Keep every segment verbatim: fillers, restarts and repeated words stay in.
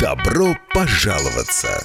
Добро пожаловаться!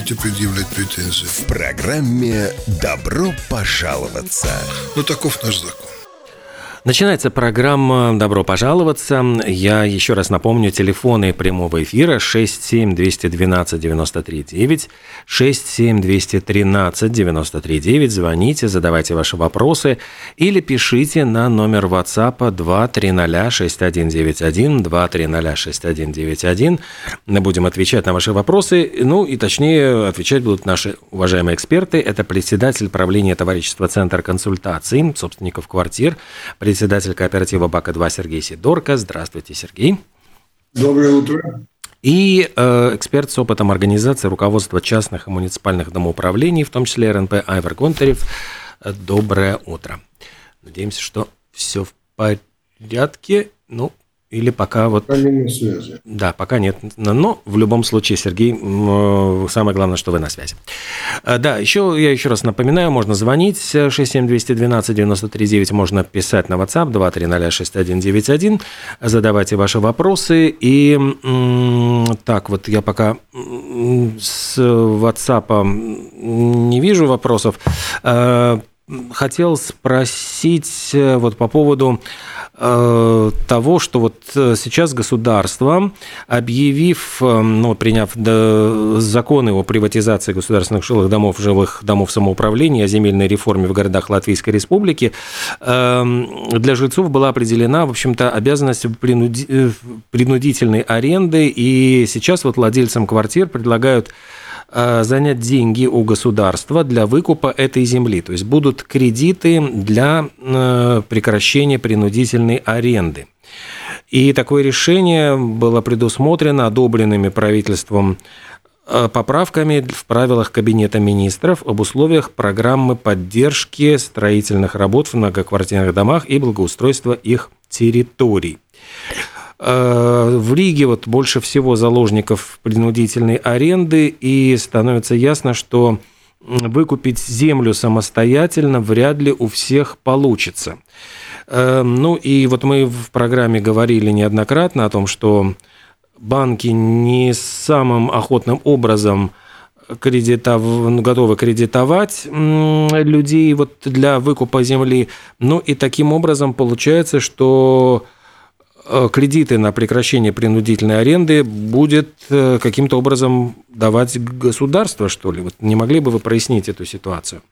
предъявлять претензии? В программе «Добро пожаловаться». Ну, таков наш закон. Начинается программа «Добро пожаловаться». Я еще раз напомню, телефоны прямого эфира шесть семь два один два девять три девять, шесть семь два один три девять три девять. Звоните, задавайте ваши вопросы или пишите на номер WhatsApp два три ноль шесть один девять один, два три ноль шесть один девять один. Будем отвечать на ваши вопросы, ну и точнее отвечать будут наши уважаемые эксперты. Это председатель правления товарищества «Центр консультаций собственников квартир», председатель кооператива «Бака-два» Сергей Сидорко. Здравствуйте, Сергей. Доброе утро. И э, эксперт с опытом организации руководства частных и муниципальных домоуправлений, в том числе эр эн пэ, Айвар Гунтарев. Доброе утро. Надеемся, что все в порядке. Ну, или пока вот... Пока не на связи. Да, пока нет. Но в любом случае, Сергей, самое главное, что вы на связи. Да, еще я еще раз напоминаю, можно звонить шесть семь два один два девять три девять, можно писать на WhatsApp два три ноль шесть один девять один, задавайте ваши вопросы. И так, вот я пока с WhatsApp не вижу вопросов. Хотел спросить вот по поводу э, того, что вот сейчас государство, объявив, ну, приняв до, законы о приватизации государственных жилых домов, жилых домов самоуправления, о земельной реформе в городах Латвийской Республики, э, для жильцов была определена, в общем-то, обязанность принуди, принудительной аренды, и сейчас вот владельцам квартир предлагают занять деньги у государства для выкупа этой земли. То есть будут кредиты для прекращения принудительной аренды. И такое решение было предусмотрено одобренными правительством поправками в правилах Кабинета министров об условиях программы поддержки строительных работ в многоквартирных домах и благоустройства их территорий. В Риге вот больше всего заложников принудительной аренды, и становится ясно, что выкупить землю самостоятельно вряд ли у всех получится. Ну и вот мы в программе говорили неоднократно о том, что банки не самым охотным образом Кредитов... готовы кредитовать людей вот для выкупа земли. Ну и таким образом получается, что кредиты на прекращение принудительной аренды будет каким-то образом давать государство, что ли? Вот не могли бы вы прояснить эту ситуацию?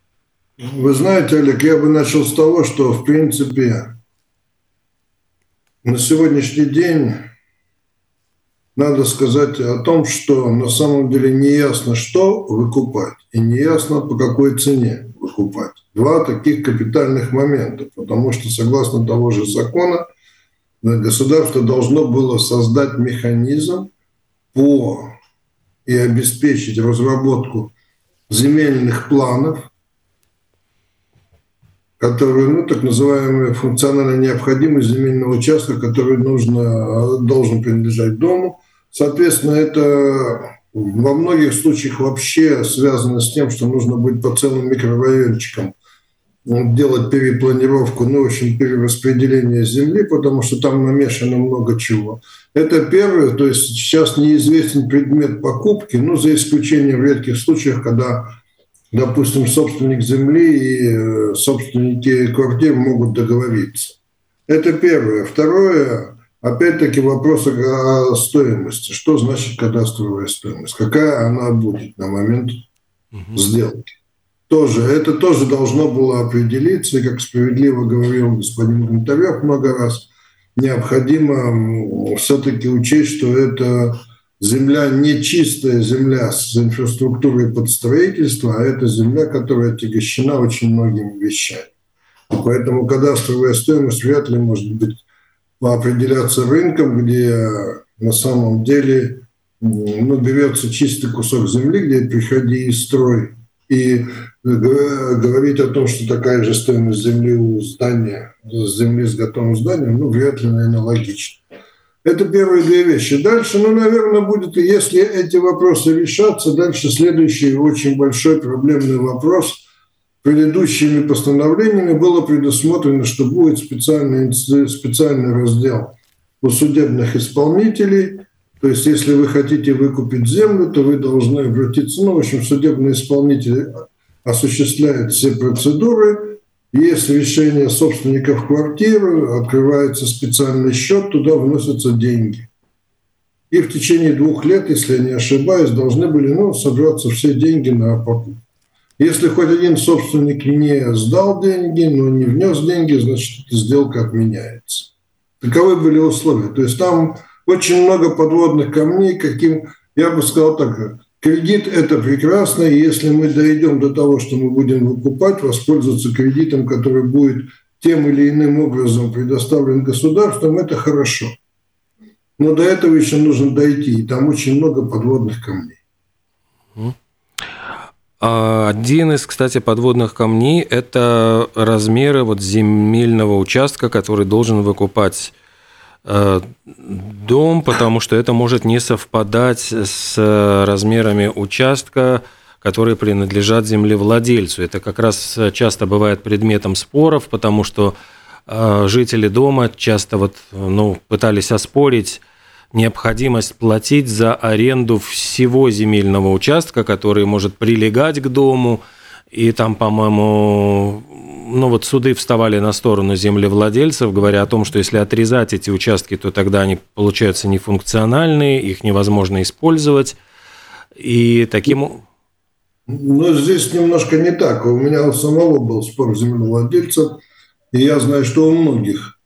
Вы знаете, Олег, я бы начал с того, что, в принципе, на сегодняшний день надо сказать о том, что на самом деле не ясно, что выкупать, и не ясно, по какой цене выкупать. Два таких капитальных момента, потому что, согласно того же закона, государство должно было создать механизм по и обеспечить разработку земельных планов, которые, ну, так называемая функциональная необходимость земельного участка, который нужно, должен принадлежать дому. Соответственно, это во многих случаях вообще связано с тем, что нужно будет по целым микрорайончикам делать перепланировку, ну, в общем, перераспределение земли, потому что там намешано много чего. Это первое, то есть сейчас неизвестен предмет покупки, ну, за исключением в редких случаях, когда, допустим, собственник земли и собственники квартир могут договориться. Это первое. Второе, Опять-таки вопрос о стоимости. Что значит кадастровая стоимость? Какая она будет на момент угу. сделки? Тоже, это тоже должно было определиться, и, как справедливо говорил господин Гунтарев много раз, необходимо все-таки учесть, что это земля не чистая земля с инфраструктурой под строительство, а это земля, которая отягощена очень многими вещами. Поэтому кадастровая стоимость вряд ли может быть определяться рынком, где на самом деле ну, берется чистый кусок земли, где приходи и строй. И говорить о том, что такая же стоимость земли у здания, земли с готовым зданием, ну, вряд ли, наверное, логично. Это первые две вещи. Дальше, ну, наверное, будет, если эти вопросы решатся, дальше следующий очень большой проблемный вопрос. Предыдущими постановлениями было предусмотрено, что будет специальный, специальный раздел у судебных исполнителей. То есть, если вы хотите выкупить землю, то вы должны обратиться. Ну, в общем, судебный исполнитель осуществляет все процедуры. Есть решение собственников квартиры, открывается специальный счет, туда вносятся деньги. И в течение двух лет, если я не ошибаюсь, должны были, ну, собраться все деньги на покупку. Если хоть один собственник не сдал деньги, но не внес деньги, значит, сделка отменяется. Таковы были условия. То есть, там... Очень много подводных камней, каким, я бы сказал так, кредит – это прекрасно, и если мы дойдем до того, что мы будем выкупать, воспользоваться кредитом, который будет тем или иным образом предоставлен государством, это хорошо. Но до этого еще нужно дойти, и там очень много подводных камней. Один из, кстати, подводных камней – это размеры вот земельного участка, который должен выкупать дом, потому что это может не совпадать с размерами участка, которые принадлежат землевладельцу. Это как раз часто бывает предметом споров, потому что жители дома часто вот, ну, пытались оспорить необходимость платить за аренду всего земельного участка, который может прилегать к дому, и там, по-моему... Ну, вот суды вставали на сторону землевладельцев, говоря о том, что если отрезать эти участки, то тогда они получаются нефункциональные, их невозможно использовать. И таким... Ну, здесь немножко не так. У меня у самого был спор землевладельцев, и я знаю, что у многих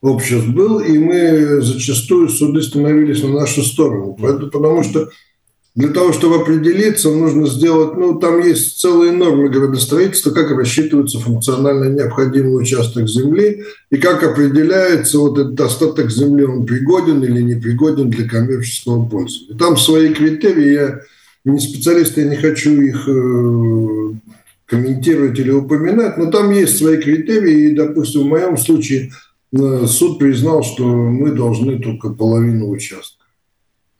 обществ был, и мы зачастую суды становились на нашу сторону. Потому что для того, чтобы определиться, нужно сделать... Ну, там есть целые нормы градостроительства, как рассчитывается функционально необходимый участок земли и как определяется, вот этот остаток земли, он пригоден или не пригоден для коммерческого пользования. Там свои критерии, я не специалист, я не хочу их э, комментировать или упоминать, но там есть свои критерии, и, допустим, в моем случае э, суд признал, что мы должны только половину участка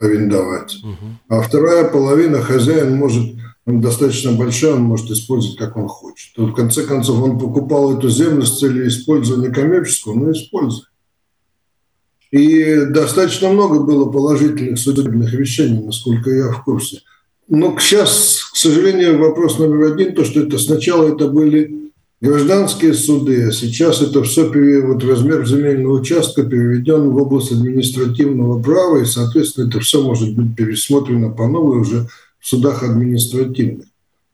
арендовать. Угу. А вторая половина хозяин может, он достаточно большая, он может использовать, как он хочет. То, в конце концов, он покупал эту землю с целью использования коммерческого, но использует. И достаточно много было положительных судебных решений, насколько я в курсе. Но сейчас, к сожалению, вопрос номер один, то, что это сначала это были гражданские суды, а сейчас это все, вот размер земельного участка переведен в область административного права, и, соответственно, это все может быть пересмотрено по новой уже в судах административных.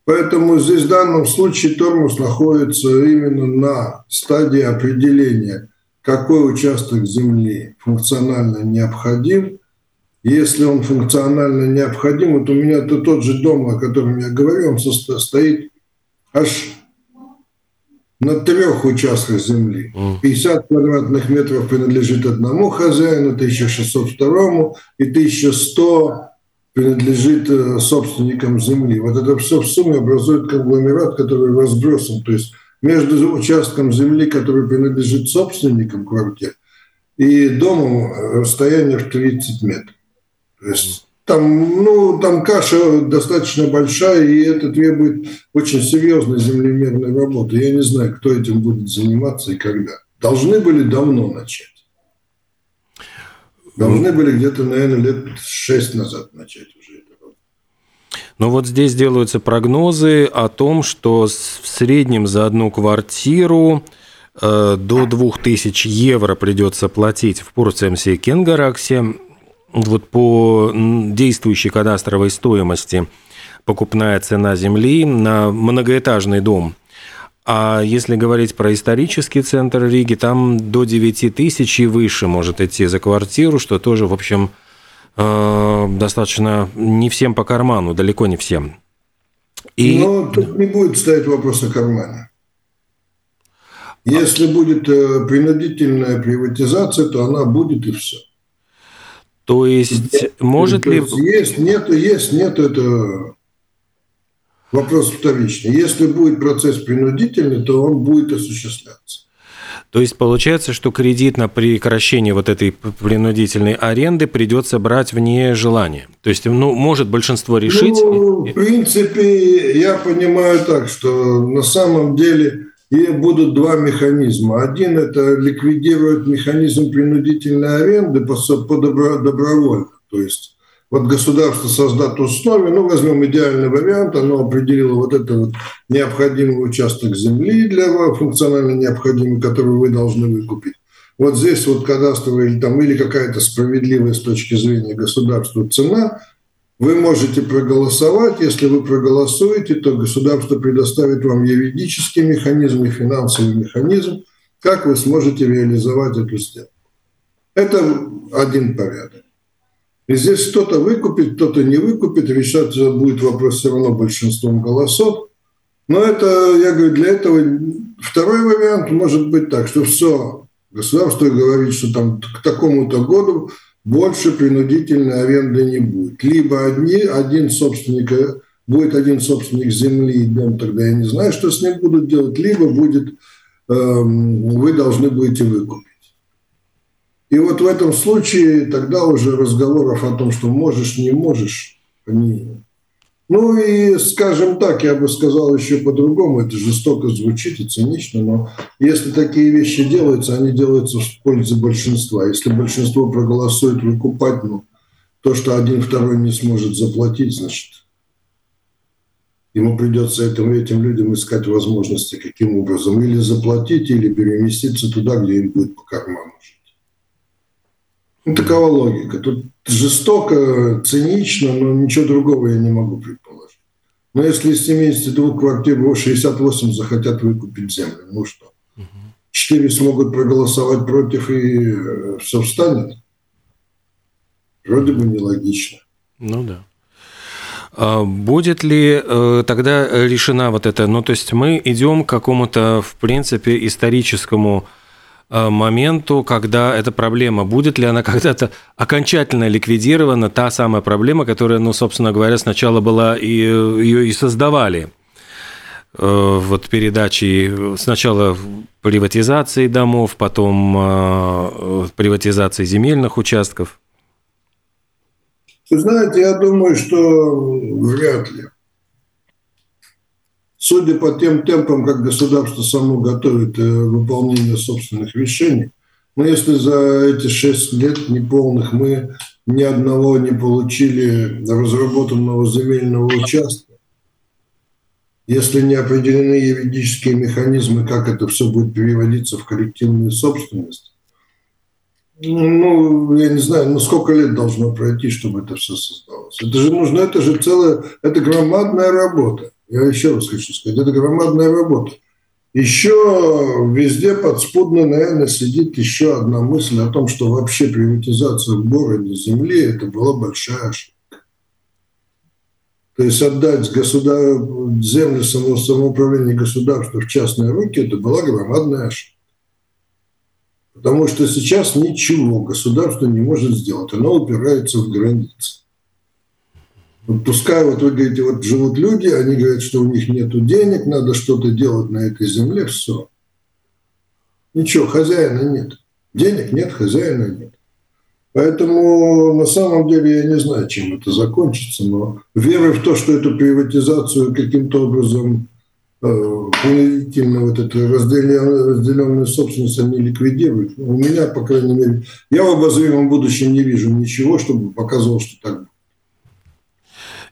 Поэтому здесь в данном случае тормоз находится именно на стадии определения, какой участок земли функционально необходим. Если он функционально необходим, вот у меня -то тот же дом, о котором я говорю, он состоит аж... на трех участках земли. пятьдесят квадратных метров принадлежит одному хозяину, тысяча шестьсот второму, и тысяча сто принадлежит собственникам земли. Вот это все в сумме образует конгломерат, который разбросан. То есть между участком земли, который принадлежит собственникам квартир, и домом расстояние в тридцать метров. То есть Там, ну, там каша достаточно большая, и это требует очень серьезной землемерной работы. Я не знаю, кто этим будет заниматься и когда. Должны были давно начать. Должны были где-то, наверное, лет шесть назад начать уже эту работу. Но вот здесь делаются прогнозы о том, что в среднем за одну квартиру до две тысячи евро придется платить в Пурцемсе и Кенгароксе. Вот по действующей кадастровой стоимости покупная цена земли на многоэтажный дом. А если говорить про исторический центр Риги, там до девять тысяч и выше может идти за квартиру, что тоже, в общем, достаточно не всем по карману, далеко не всем. И... Но тут не будет стоять вопрос о кармане. Если будет принудительная приватизация, то она будет и все. То есть нет, может то ли... Есть, нету, есть, нету, это вопрос вторичный. Если будет процесс принудительный, то он будет осуществляться. То есть получается, что кредит на прекращение вот этой принудительной аренды придется брать вне желания. То есть, ну, может большинство решить... Ну, в принципе, я понимаю так, что на самом деле и будут два механизма. Один – это ликвидировать механизм принудительной аренды по, по добро, добровольно. То есть вот государство создаст условия, ну, возьмем идеальный вариант, оно определило вот этот вот необходимый участок земли для вас, функционально необходимый, который вы должны выкупить. Вот здесь вот кадастровая или, там, или какая-то справедливая с точки зрения государства цена – вы можете проголосовать, если вы проголосуете, то государство предоставит вам юридический механизм и финансовый механизм, как вы сможете реализовать эту сделку. Это один порядок. И здесь кто-то выкупит, кто-то не выкупит, решать будет вопрос все равно большинством голосов. Но это, я говорю, для этого второй вариант может быть так, что все, государство говорит, что там к такому-то году больше принудительной аренды не будет. Либо одни, один собственник, будет один собственник земли и дом, тогда я не знаю, что с ним будут делать, либо будет, эм, вы должны будете выкупить. И вот в этом случае тогда уже разговоров о том, что можешь, не можешь, они... Ну и, скажем так, я бы сказал еще по-другому, это жестоко звучит и цинично, но если такие вещи делаются, они делаются в пользу большинства. Если большинство проголосует выкупать, ну, то, что один второй не сможет заплатить, значит, ему придется этим, этим людям искать возможности каким образом. Или заплатить, или переместиться туда, где им будет по карману жить. Ну, такова логика. Тут жестоко, цинично, но ничего другого я не могу предположить. Но если из семидесяти двух квартир шестьдесят восемь захотят выкупить землю, ну что? четыре смогут проголосовать против, и все встанет? Вроде бы нелогично. Ну да. Будет ли тогда решена вот эта... Ну то есть мы идем к какому-то, в принципе, историческому... моменту, когда эта проблема, будет ли она когда-то окончательно ликвидирована, та самая проблема, которая, ну, собственно говоря, сначала была, и ее и создавали. Вот передачи сначала приватизации домов, потом приватизации земельных участков. Вы знаете, я думаю, что вряд ли. Судя по тем темпам, как государство само готовит выполнение собственных решений, но если за эти шесть лет неполных мы ни одного не получили разработанного земельного участка, если не определены юридические механизмы, как это все будет переводиться в коллективную собственность, ну, я не знаю, ну сколько лет должно пройти, чтобы это все создалось. Это же нужно, это же целая, это громадная работа. Я еще раз хочу сказать, это громадная работа. Еще везде подспудно, наверное, сидит еще одна мысль о том, что вообще приватизация в городе земли – это была большая ошибка. То есть отдать государ... землю само... самоуправления государства в частные руки – это была громадная ошибка. Потому что сейчас ничего государство не может сделать, оно упирается в границы. Вот пускай, вот вы говорите, вот живут люди, они говорят, что у них нет денег, надо что-то делать на этой земле, все. Ничего, хозяина нет. Денег нет, хозяина нет. Поэтому на самом деле я не знаю, чем это закончится, но веры в то, что эту приватизацию каким-то образом э, принудительно вот эту разделенную собственность они ликвидируют, у меня, по крайней мере, я в обозримом будущем не вижу ничего, чтобы показывало, что так было.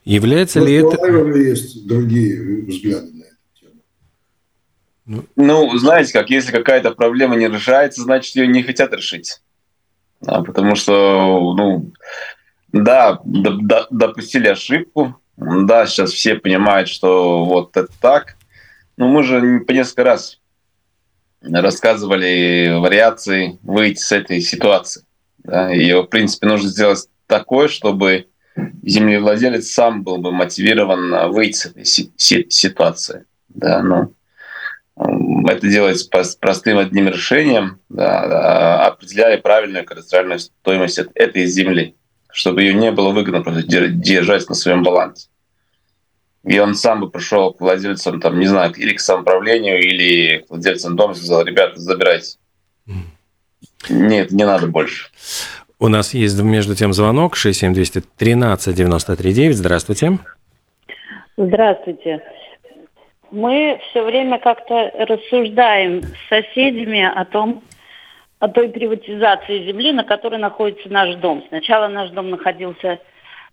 Является ли это... Есть другие взгляды на эту тему. Ну, знаете, как если какая-то проблема не решается, значит, ее не хотят решить. Да, потому что, ну, да, допустили ошибку, да, сейчас все понимают, что вот это так. Но мы же по несколько раз рассказывали вариации выйти с этой ситуации. Да, и, в принципе, нужно сделать такое, чтобы землевладелец сам был бы мотивирован выйти с этой си- ситуации. Да, ну, это делается простым одним решением, да, определяя правильную кадастральную стоимость этой земли, чтобы ее не было выгодно просто держать на своем балансе. И он сам бы пришел к владельцам, там, не знаю, или к самоуправлению, или к владельцам дома и сказал: ребята, забирайте. Нет, не надо больше. У нас есть между тем звонок шесть семь два один три один ноль девять три девять. Здравствуйте. Здравствуйте. Мы все время как-то рассуждаем с соседями о том, о той приватизации земли, на которой находится наш дом. Сначала наш дом находился,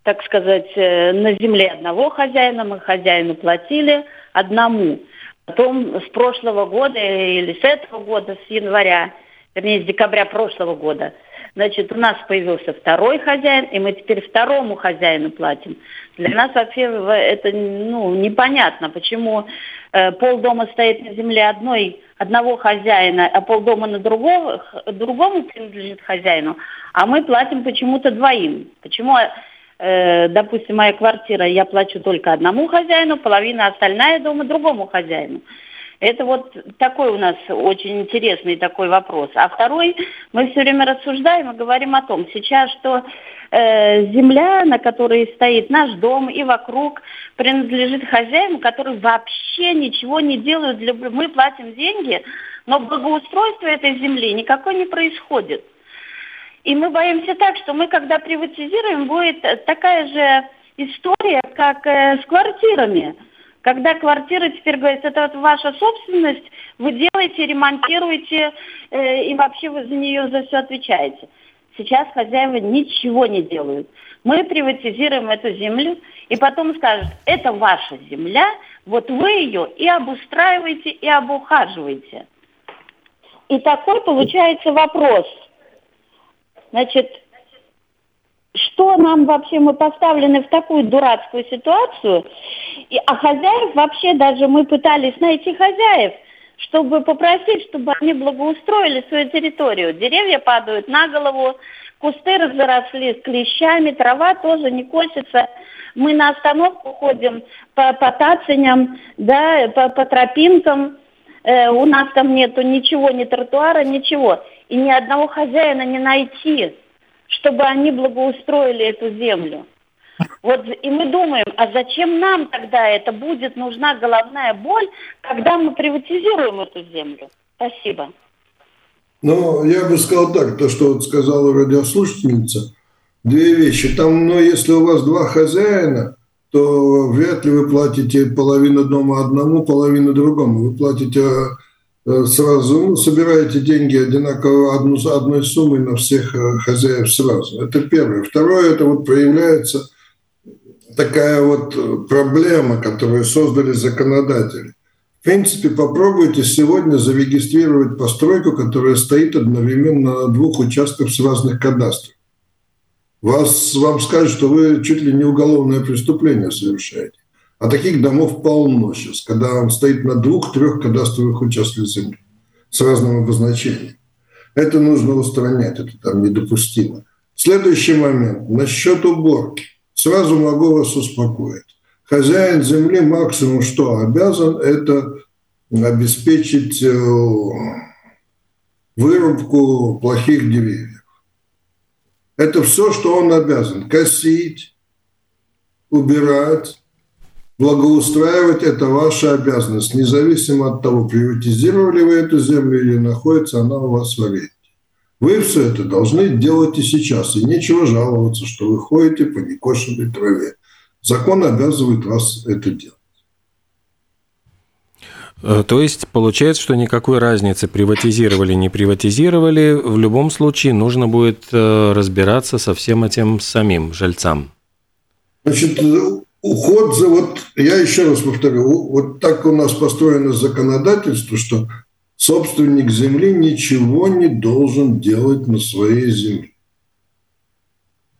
так сказать, на земле одного хозяина, мы хозяину платили одному. Потом с прошлого года или с этого года, с января, вернее, с декабря прошлого года, значит, у нас появился второй хозяин, и мы теперь второму хозяину платим. Для нас вообще это, ну, непонятно, почему э, полдома стоит на земле одной, одного хозяина, а полдома на другого, другому принадлежит хозяину, а мы платим почему-то двоим. Почему, э, допустим, моя квартира, я плачу только одному хозяину, половина остальная дома другому хозяину. Это вот такой у нас очень интересный такой вопрос. А второй, мы все время рассуждаем и говорим о том, сейчас, что э, земля, на которой стоит наш дом и вокруг, принадлежит хозяину, который вообще ничего не делает. Для... Мы платим деньги, но благоустройство этой земли никакой не происходит. И мы боимся так, что мы, когда приватизируем, будет такая же история, как э, с квартирами. Когда квартира теперь говорит, это вот ваша собственность, вы делаете, ремонтируете, э, и вообще вы за нее за все отвечаете. Сейчас хозяева ничего не делают. Мы приватизируем эту землю, и потом скажут, это ваша земля, вот вы ее и обустраиваете, и обухаживаете. И такой получается вопрос. Значит, что нам вообще, мы поставлены в такую дурацкую ситуацию, и, а хозяев вообще даже мы пытались найти хозяев, чтобы попросить, чтобы они благоустроили свою территорию. Деревья падают на голову, кусты разросли с клещами, трава тоже не косится. Мы на остановку ходим по, по таценям, да, по, по тропинкам, э, у нас там нету ничего, ни тротуара, ничего. И ни одного хозяина не найти, чтобы они благоустроили эту землю. Вот, и мы думаем, а зачем нам тогда это будет нужна головная боль, когда мы приватизируем эту землю? Спасибо. Ну, я бы сказал так, то, что вот сказала радиослушательница, две вещи. Там, ну, если у вас два хозяина, то вряд ли вы платите половину дома одному, половину другому. Вы платите сразу, ну, собираете деньги одинаково одну, одной суммой на всех хозяев сразу. Это первое. Второе, это вот проявляется такая вот проблема, которую создали законодатели. В принципе, попробуйте сегодня зарегистрировать постройку, которая стоит одновременно на двух участках с разных кадастров. Вас, вам скажут, что вы чуть ли не уголовное преступление совершаете. А таких домов полно сейчас, когда он стоит на двух-трех кадастровых участках земли с разным обозначением. Это нужно устранять, это там недопустимо. Следующий момент. Насчет уборки. Сразу могу вас успокоить. Хозяин земли максимум что обязан, это обеспечить вырубку плохих деревьев. Это все, что он обязан. Косить, убирать. Благоустраивать – это ваша обязанность, независимо от того, приватизировали вы эту землю или находится она у вас в аренде. Вы все это должны делать и сейчас, и нечего жаловаться, что вы ходите по некошенной траве. Закон обязывает вас это делать. То есть получается, что никакой разницы, приватизировали, не приватизировали, в любом случае нужно будет разбираться со всем этим самим жильцам. Значит, уход за, вот я еще раз повторю, вот так у нас построено законодательство, что собственник земли ничего не должен делать на своей земле.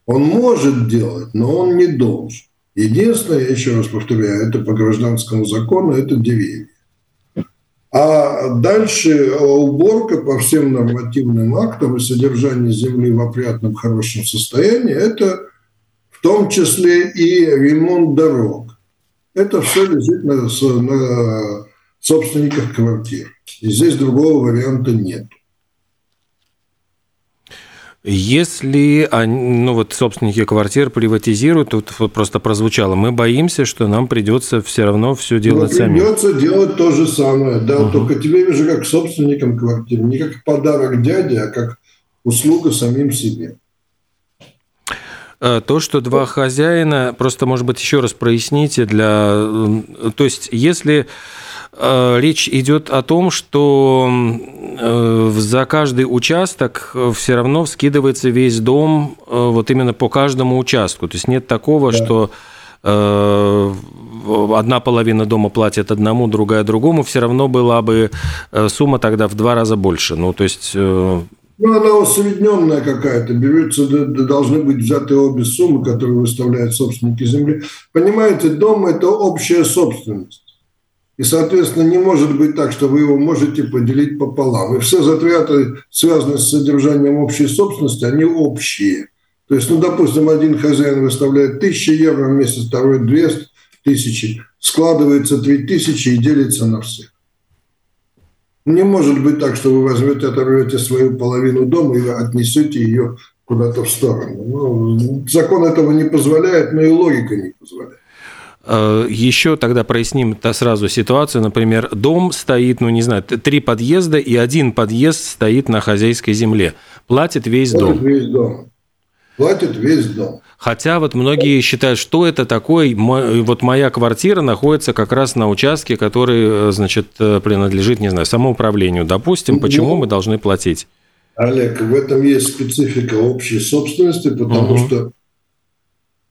Он может делать, но он не должен. Единственное, я еще раз повторяю, это по гражданскому закону, это деревья. А дальше уборка по всем нормативным актам и содержание земли в опрятном хорошем состоянии, это в том числе и ремонт дорог. Это все лежит на, на собственниках квартир. И здесь другого варианта нет. Если они, ну вот собственники квартир приватизируют, тут вот просто прозвучало, мы боимся, что нам придется все равно все делать Но сами. Придется делать то же самое, да, uh-huh. только тебе уже как собственникам квартир, не как подарок дяде, а как услуга самим себе. То, что два хозяина, просто, может быть, еще раз проясните для, то есть, если речь идет о том, что за каждый участок все равно вскидывается весь дом, вот именно по каждому участку. То есть нет такого, да. что одна половина дома платит одному, другая другому, все равно была бы сумма тогда в два раза больше. Ну, то есть... Ну, она усредненная какая-то, берется, должны быть взяты обе суммы, которые выставляют собственники земли. Понимаете, дом – это общая собственность. И, соответственно, не может быть так, что вы его можете поделить пополам. И все затраты, связанные с содержанием общей собственности, они общие. То есть, ну, допустим, один хозяин выставляет тысячу евро в месяц, второй – две тысячи, складывается три тысячи и делится на всех. Не может быть так, что вы возьмете, оторвете свою половину дома и отнесете ее куда-то в сторону. Ну, закон этого не позволяет, но и логика не позволяет. Еще тогда проясним-то сразу ситуацию. Например, дом стоит, ну не знаю, три подъезда, и один подъезд стоит на хозяйской земле. Платит весь Платит дом. Весь дом. Платит весь дом. Хотя вот многие считают, что это такое. Вот моя квартира находится как раз на участке, который, значит, принадлежит, не знаю, самоуправлению. Допустим, почему ну, мы должны платить? Олег, в этом есть специфика общей собственности, потому uh-huh. что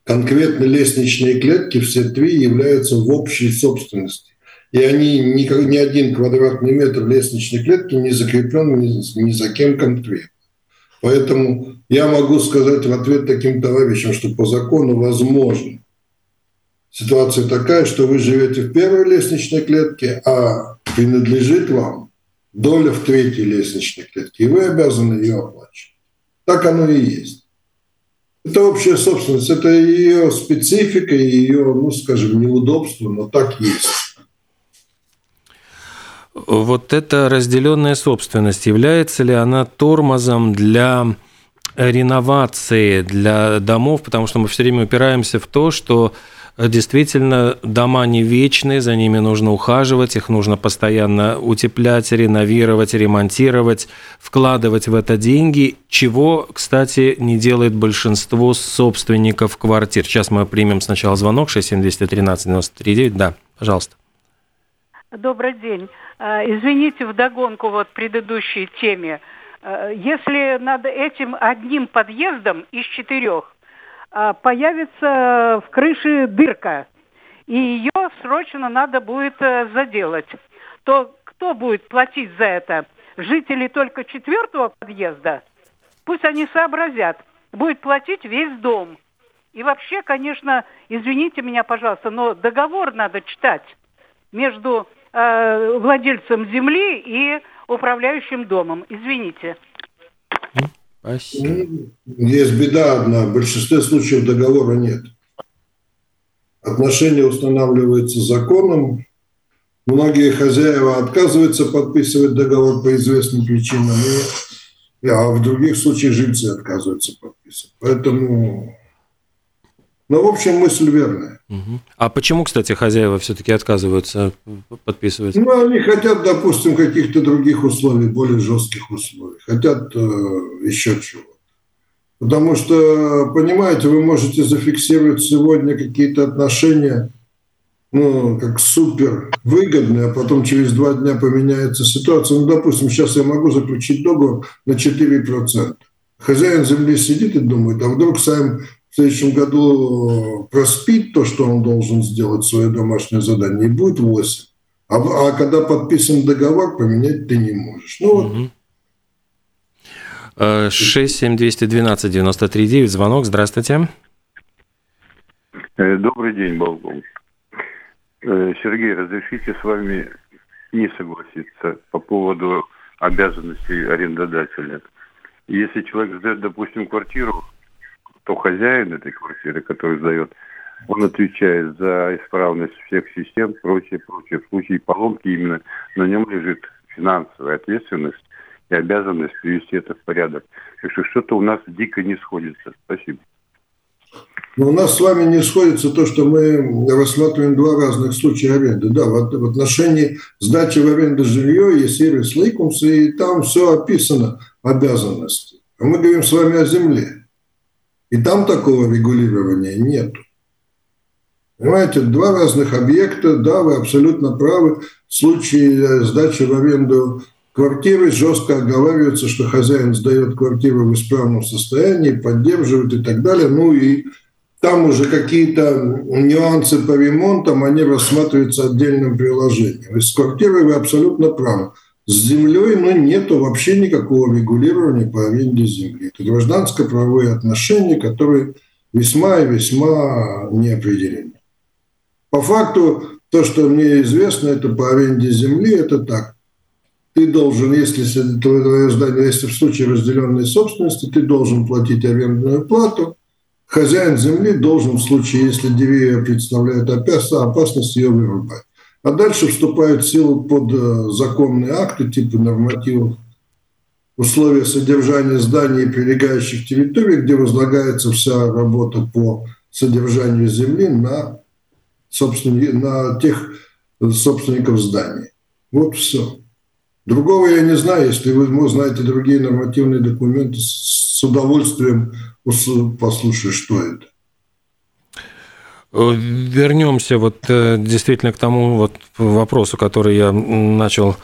конкретно лестничные клетки все три являются в общей собственности. И они никак, ни один квадратный метр лестничной клетки не закреплен ни, ни за кем конкретно. Поэтому я могу сказать в ответ таким товарищам, что по закону возможно. Ситуация такая, что вы живете в первой лестничной клетке, а принадлежит вам доля в третьей лестничной клетке, и вы обязаны ее оплачивать. Так оно и есть. Это общая собственность, это ее специфика, ее, ну, скажем, неудобство, но так есть. Вот эта разделенная собственность, является ли она тормозом для реновации, для домов? Потому что мы все время упираемся в то, что действительно дома не вечные, за ними нужно ухаживать, их нужно постоянно утеплять, реновировать, ремонтировать, вкладывать в это деньги, чего, кстати, не делает большинство собственников квартир. Сейчас мы примем сначала звонок шесть семь два один три девять три девять. Да, пожалуйста. Добрый день. Извините, вдогонку вот предыдущей теме. Если над этим одним подъездом из четырех появится в крыше дырка, и ее срочно надо будет заделать, то кто будет платить за это? Жители только четвертого подъезда? Пусть они сообразят. Будет платить весь дом. И вообще, конечно, извините меня, пожалуйста, но договор надо читать между... владельцем земли и управляющим домом. Извините. Спасибо. Есть беда одна. В большинстве случаев договора нет. Отношения устанавливаются законом. Многие хозяева отказываются подписывать договор по известным причинам, а в других случаях жильцы отказываются подписывать. Поэтому... Ну, в общем, мысль верная. Угу. А почему, кстати, хозяева все-таки отказываются подписывать? Ну, они хотят, допустим, каких-то других условий, более жестких условий. Хотят э, еще чего-то. Потому что, понимаете, вы можете зафиксировать сегодня какие-то отношения, ну, как супер выгодные, а потом через два дня поменяется ситуация. Ну, допустим, сейчас я могу заключить договор на четыре процента. Хозяин земли сидит и думает, а вдруг сам... в следующем году проспит то, что он должен сделать, свое домашнее задание, и будет восемь. А, а когда подписан договор, поменять ты не можешь. Ну вот. Угу. шесть семь два один два девять три девять, звонок, здравствуйте. Добрый день, Балгун. Сергей, разрешите с вами не согласиться по поводу обязанностей арендодателя. Если человек сдает, допустим, квартиру, то хозяин этой квартиры, который сдает, он отвечает за исправность всех систем, прочее, прочее. В случае поломки именно на нем лежит финансовая ответственность и обязанность привести это в порядок. Так что что-то у нас дико не сходится. Спасибо. Но у нас с вами не сходится то, что мы рассматриваем два разных случая аренды. Да, в отношении сдачи в аренду жилье есть сервис ликумс, и там все описано, обязанности. А мы говорим с вами о земле. И там такого регулирования нет. Понимаете, два разных объекта, да, вы абсолютно правы. В случае сдачи в аренду квартиры жестко оговаривается, что хозяин сдает квартиру в исправном состоянии, поддерживает и так далее. Ну и там уже какие-то нюансы по ремонтам, они рассматриваются отдельным приложением. И с квартирой вы абсолютно правы. С землей, ну, нет вообще никакого регулирования по аренде земли. Это гражданско-правовые отношения, которые весьма и весьма неопределены. По факту, то, что мне известно, это по аренде земли, это так. Ты должен, если твое здание, если в случае разделенной собственности, ты должен платить арендную плату. Хозяин земли должен, в случае, если деревья представляют опасность, ее вырубать. А дальше вступают в силу под законные акты, типа нормативов, условия содержания зданий и прилегающих территорий, где возлагается вся работа по содержанию земли на, собствен... на тех собственников зданий. Вот все. Другого я не знаю. Если вы знаете другие нормативные документы, с удовольствием послушаю, что это. Вернемся вот действительно к тому вот вопросу, который я начал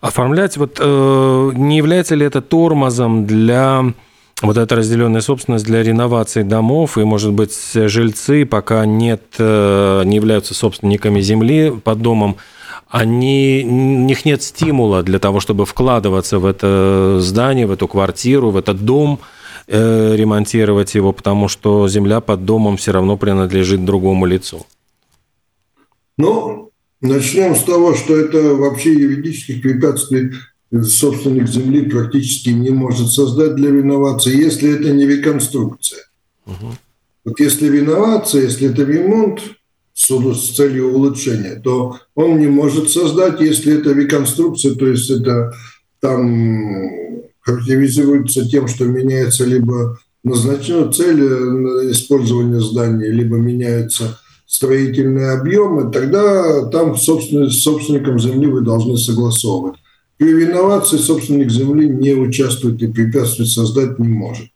оформлять. Вот не является ли это тормозом для вот эта разделенная собственность для реновации домов, и, может быть, жильцы пока нет, не являются собственниками земли под домом, они, у них нет стимула для того, чтобы вкладываться в это здание, в эту квартиру, в этот дом, э, ремонтировать его, потому что земля под домом все равно принадлежит другому лицу? Ну, начнем с того, что это вообще юридических препятствий собственник земли практически не может создать для реновации, если это не реконструкция. Угу. Вот если реновация, если это ремонт, с целью улучшения, то он не может создать, если это реконструкция, то есть это там характеризуется тем, что меняется либо назначена цель использования здания, либо меняются строительные объемы, тогда там собственно, с собственником земли вы должны согласовывать. При реновации собственник земли не участвует и препятствий создать не может.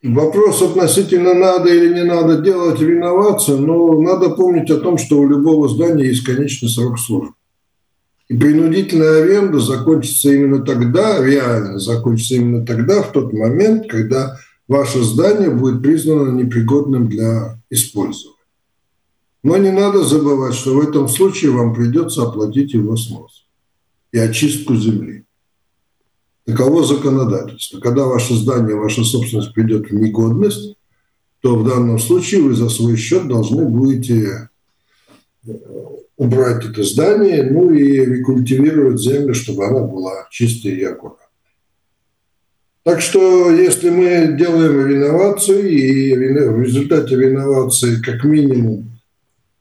Вопрос относительно надо или не надо делать реновацию, но надо помнить о том, что у любого здания есть конечный срок службы. И принудительная аренда закончится именно тогда, реально закончится именно тогда, в тот момент, когда ваше здание будет признано непригодным для использования. Но не надо забывать, что в этом случае вам придется оплатить его снос и очистку земли. Таково законодательство. Когда ваше здание, ваша собственность придет в негодность, то в данном случае вы за свой счет должны будете убрать это здание, ну и рекультивировать землю, чтобы она была чистой и аккуратной. Так что, если мы делаем реновацию, и в результате реновации как минимум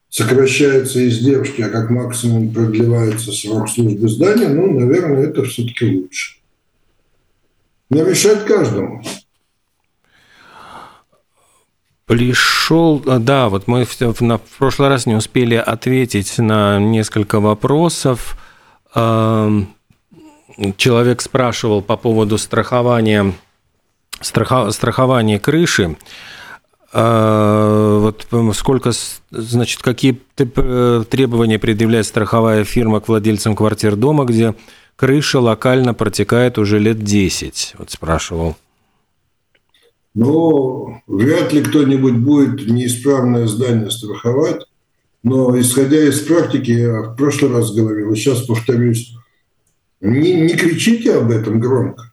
сокращаются издержки, а как максимум продлевается срок службы здания, ну, наверное, это все-таки лучше. Не решать каждому. Пришел, да, вот мы в прошлый раз не успели ответить на несколько вопросов. Человек спрашивал по поводу страхования, страхо, страхования крыши. Вот сколько, значит, какие требования предъявляет страховая фирма к владельцам квартир дома, где крыша локально протекает уже лет десять, вот спрашивал. Но вряд ли кто-нибудь будет неисправное здание страховать. Но исходя из практики, я в прошлый раз говорил, и сейчас повторюсь, не, не кричите об этом громко.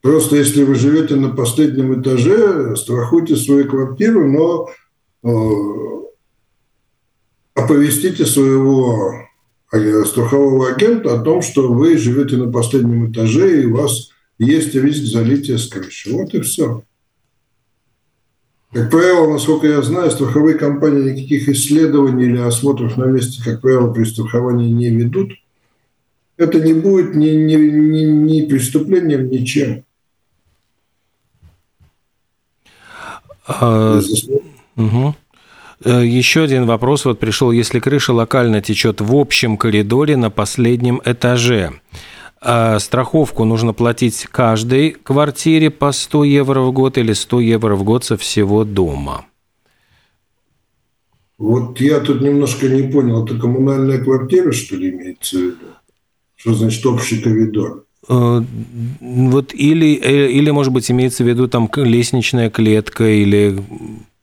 Просто если вы живете на последнем этаже, страхуйте свою квартиру, но э, оповестите своего страхового агента о том, что вы живете на последнем этаже и у вас есть риск залития с крыши. Вот и все. Как правило, насколько я знаю, страховые компании никаких исследований или осмотров на месте, как правило, при страховании не ведут. Это не будет ни, ни, ни, ни преступлением, ничем. А, угу. Еще один вопрос вот пришел. Если крыша локально течет в общем коридоре на последнем этаже, страховку нужно платить каждой квартире по сто евро в год или сто евро в год со всего дома? Вот я тут немножко не понял. Это коммунальная квартира, что ли, имеется в виду? Что значит общий коридор? Вот или, или, может быть, имеется в виду там лестничная клетка или...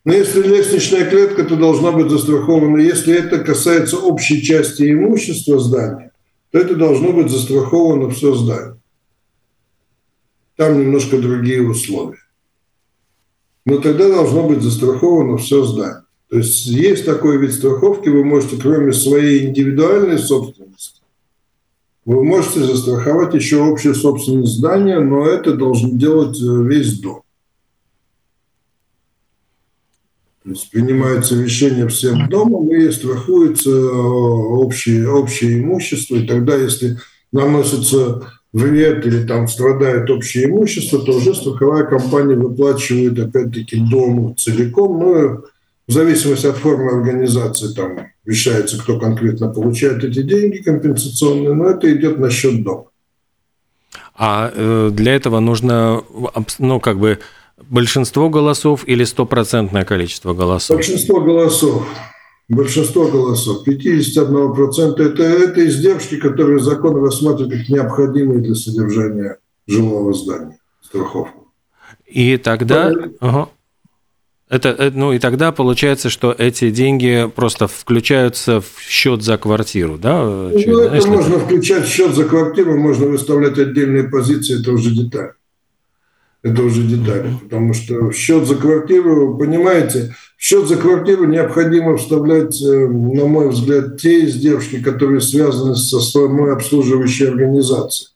Ну, если лестничная клетка, то должна быть застрахована. Если это касается общей части имущества здания, то это должно быть застраховано все здание. Там немножко другие условия. Но тогда должно быть застраховано все здание. То есть есть такой вид страховки, вы можете, кроме своей индивидуальной собственности, вы можете застраховать еще общую собственность здания, но это должен делать весь дом. То есть принимается решение всем домом и страхуется общее, общее имущество. И тогда, если наносится вред или там страдает общее имущество, то уже страховая компания выплачивает опять-таки дому целиком. Ну, в зависимости от формы организации там решается, кто конкретно получает эти деньги компенсационные, но это идет на счет дома. А для этого нужно, ну, как бы... Большинство голосов или стопроцентное количество голосов? Большинство голосов. Большинство голосов. пятьдесят один процент – это, это издержки, которые закон рассматривает как необходимые для содержания жилого здания, страховку. И тогда... Ага. Это, это, ну и тогда получается, что эти деньги просто включаются в счет за квартиру, да? Ну, это Если... можно включать в счет за квартиру, можно выставлять отдельные позиции, это уже деталь. Это уже детали, потому что в счет за квартиру, понимаете, в счет за квартиру необходимо вставлять, на мой взгляд, те издержки, которые связаны со самой обслуживающей организацией.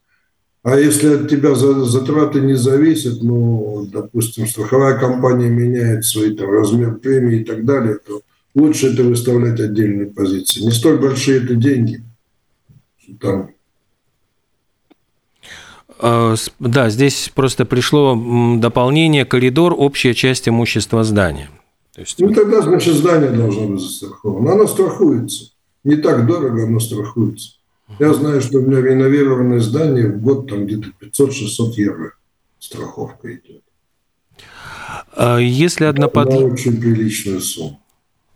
А если от тебя затраты не зависят, ну, допустим, страховая компания меняет свой там, размер премии и так далее, то лучше это выставлять отдельные позиции. Не столь большие это деньги, там. Да, здесь просто пришло дополнение: коридор, общая часть имущества здания. То есть... Ну, тогда, значит, здание должно быть застраховано. Оно страхуется. Не так дорого, оно страхуется. Я знаю, что у меня реновированное здание в год там где-то пятьсот-шестьсот евро страховка идет. Если одна под... Это очень приличная сумма.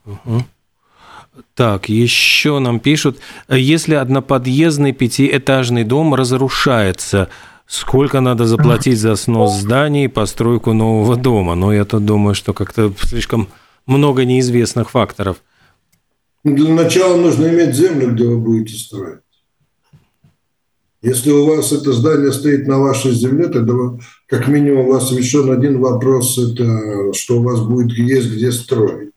Угу. Так, еще нам пишут: если одноподъездный пятиэтажный дом разрушается, сколько надо заплатить за снос зданий и постройку нового дома? Но я тут думаю, что как-то слишком много неизвестных факторов. Для начала нужно иметь землю, где вы будете строить. Если у вас это здание стоит на вашей земле, тогда как минимум у вас еще один вопрос, это что у вас будет есть где строить.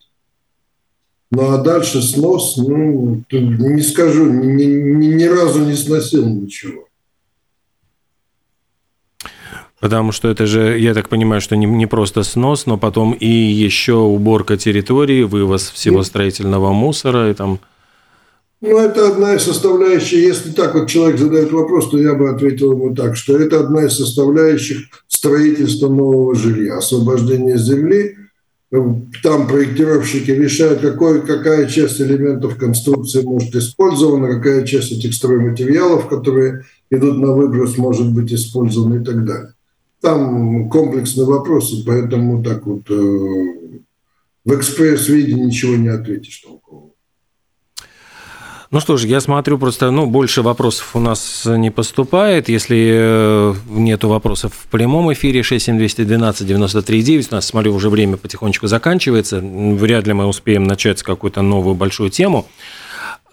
Ну, а дальше снос, ну, не скажу, ни, ни, ни разу не сносил ничего. Потому что это же, я так понимаю, что не, не просто снос, но потом и еще уборка территории, вывоз всего строительного мусора и там... Ну, это одна из составляющих, если так вот человек задает вопрос, то я бы ответил ему так, что это одна из составляющих строительства нового жилья, освобождение земли. Там проектировщики решают, какой, какая часть элементов конструкции может использована, какая часть этих стройматериалов, которые идут на выброс, может быть использована и так далее. Там комплексные вопросы, поэтому так вот э, в экспресс-виде ничего не ответишь толкового. Ну что ж, я смотрю, просто ну, больше вопросов у нас не поступает. Если нету вопросов в прямом эфире, шесть семь два один два девять три девять, у нас, смотрю, уже время потихонечку заканчивается, вряд ли мы успеем начать с какую-то новую большую тему.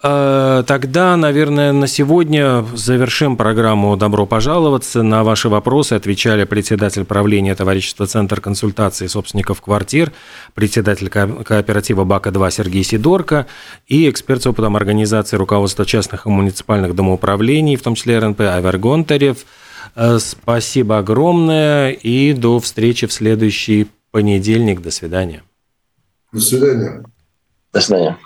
Тогда, наверное, на сегодня завершим программу «Добро пожаловаться». На ваши вопросы отвечали председатель правления товарищества «Центр консультаций собственников квартир», председатель кооператива «Бака-два» Сергей Сидорко и эксперт с опытом организации руководства частных и муниципальных домоуправлений, в том числе эр эн пэ, Айвар Гунтарев. Спасибо огромное и до встречи в следующий понедельник. До свидания. До свидания. До свидания.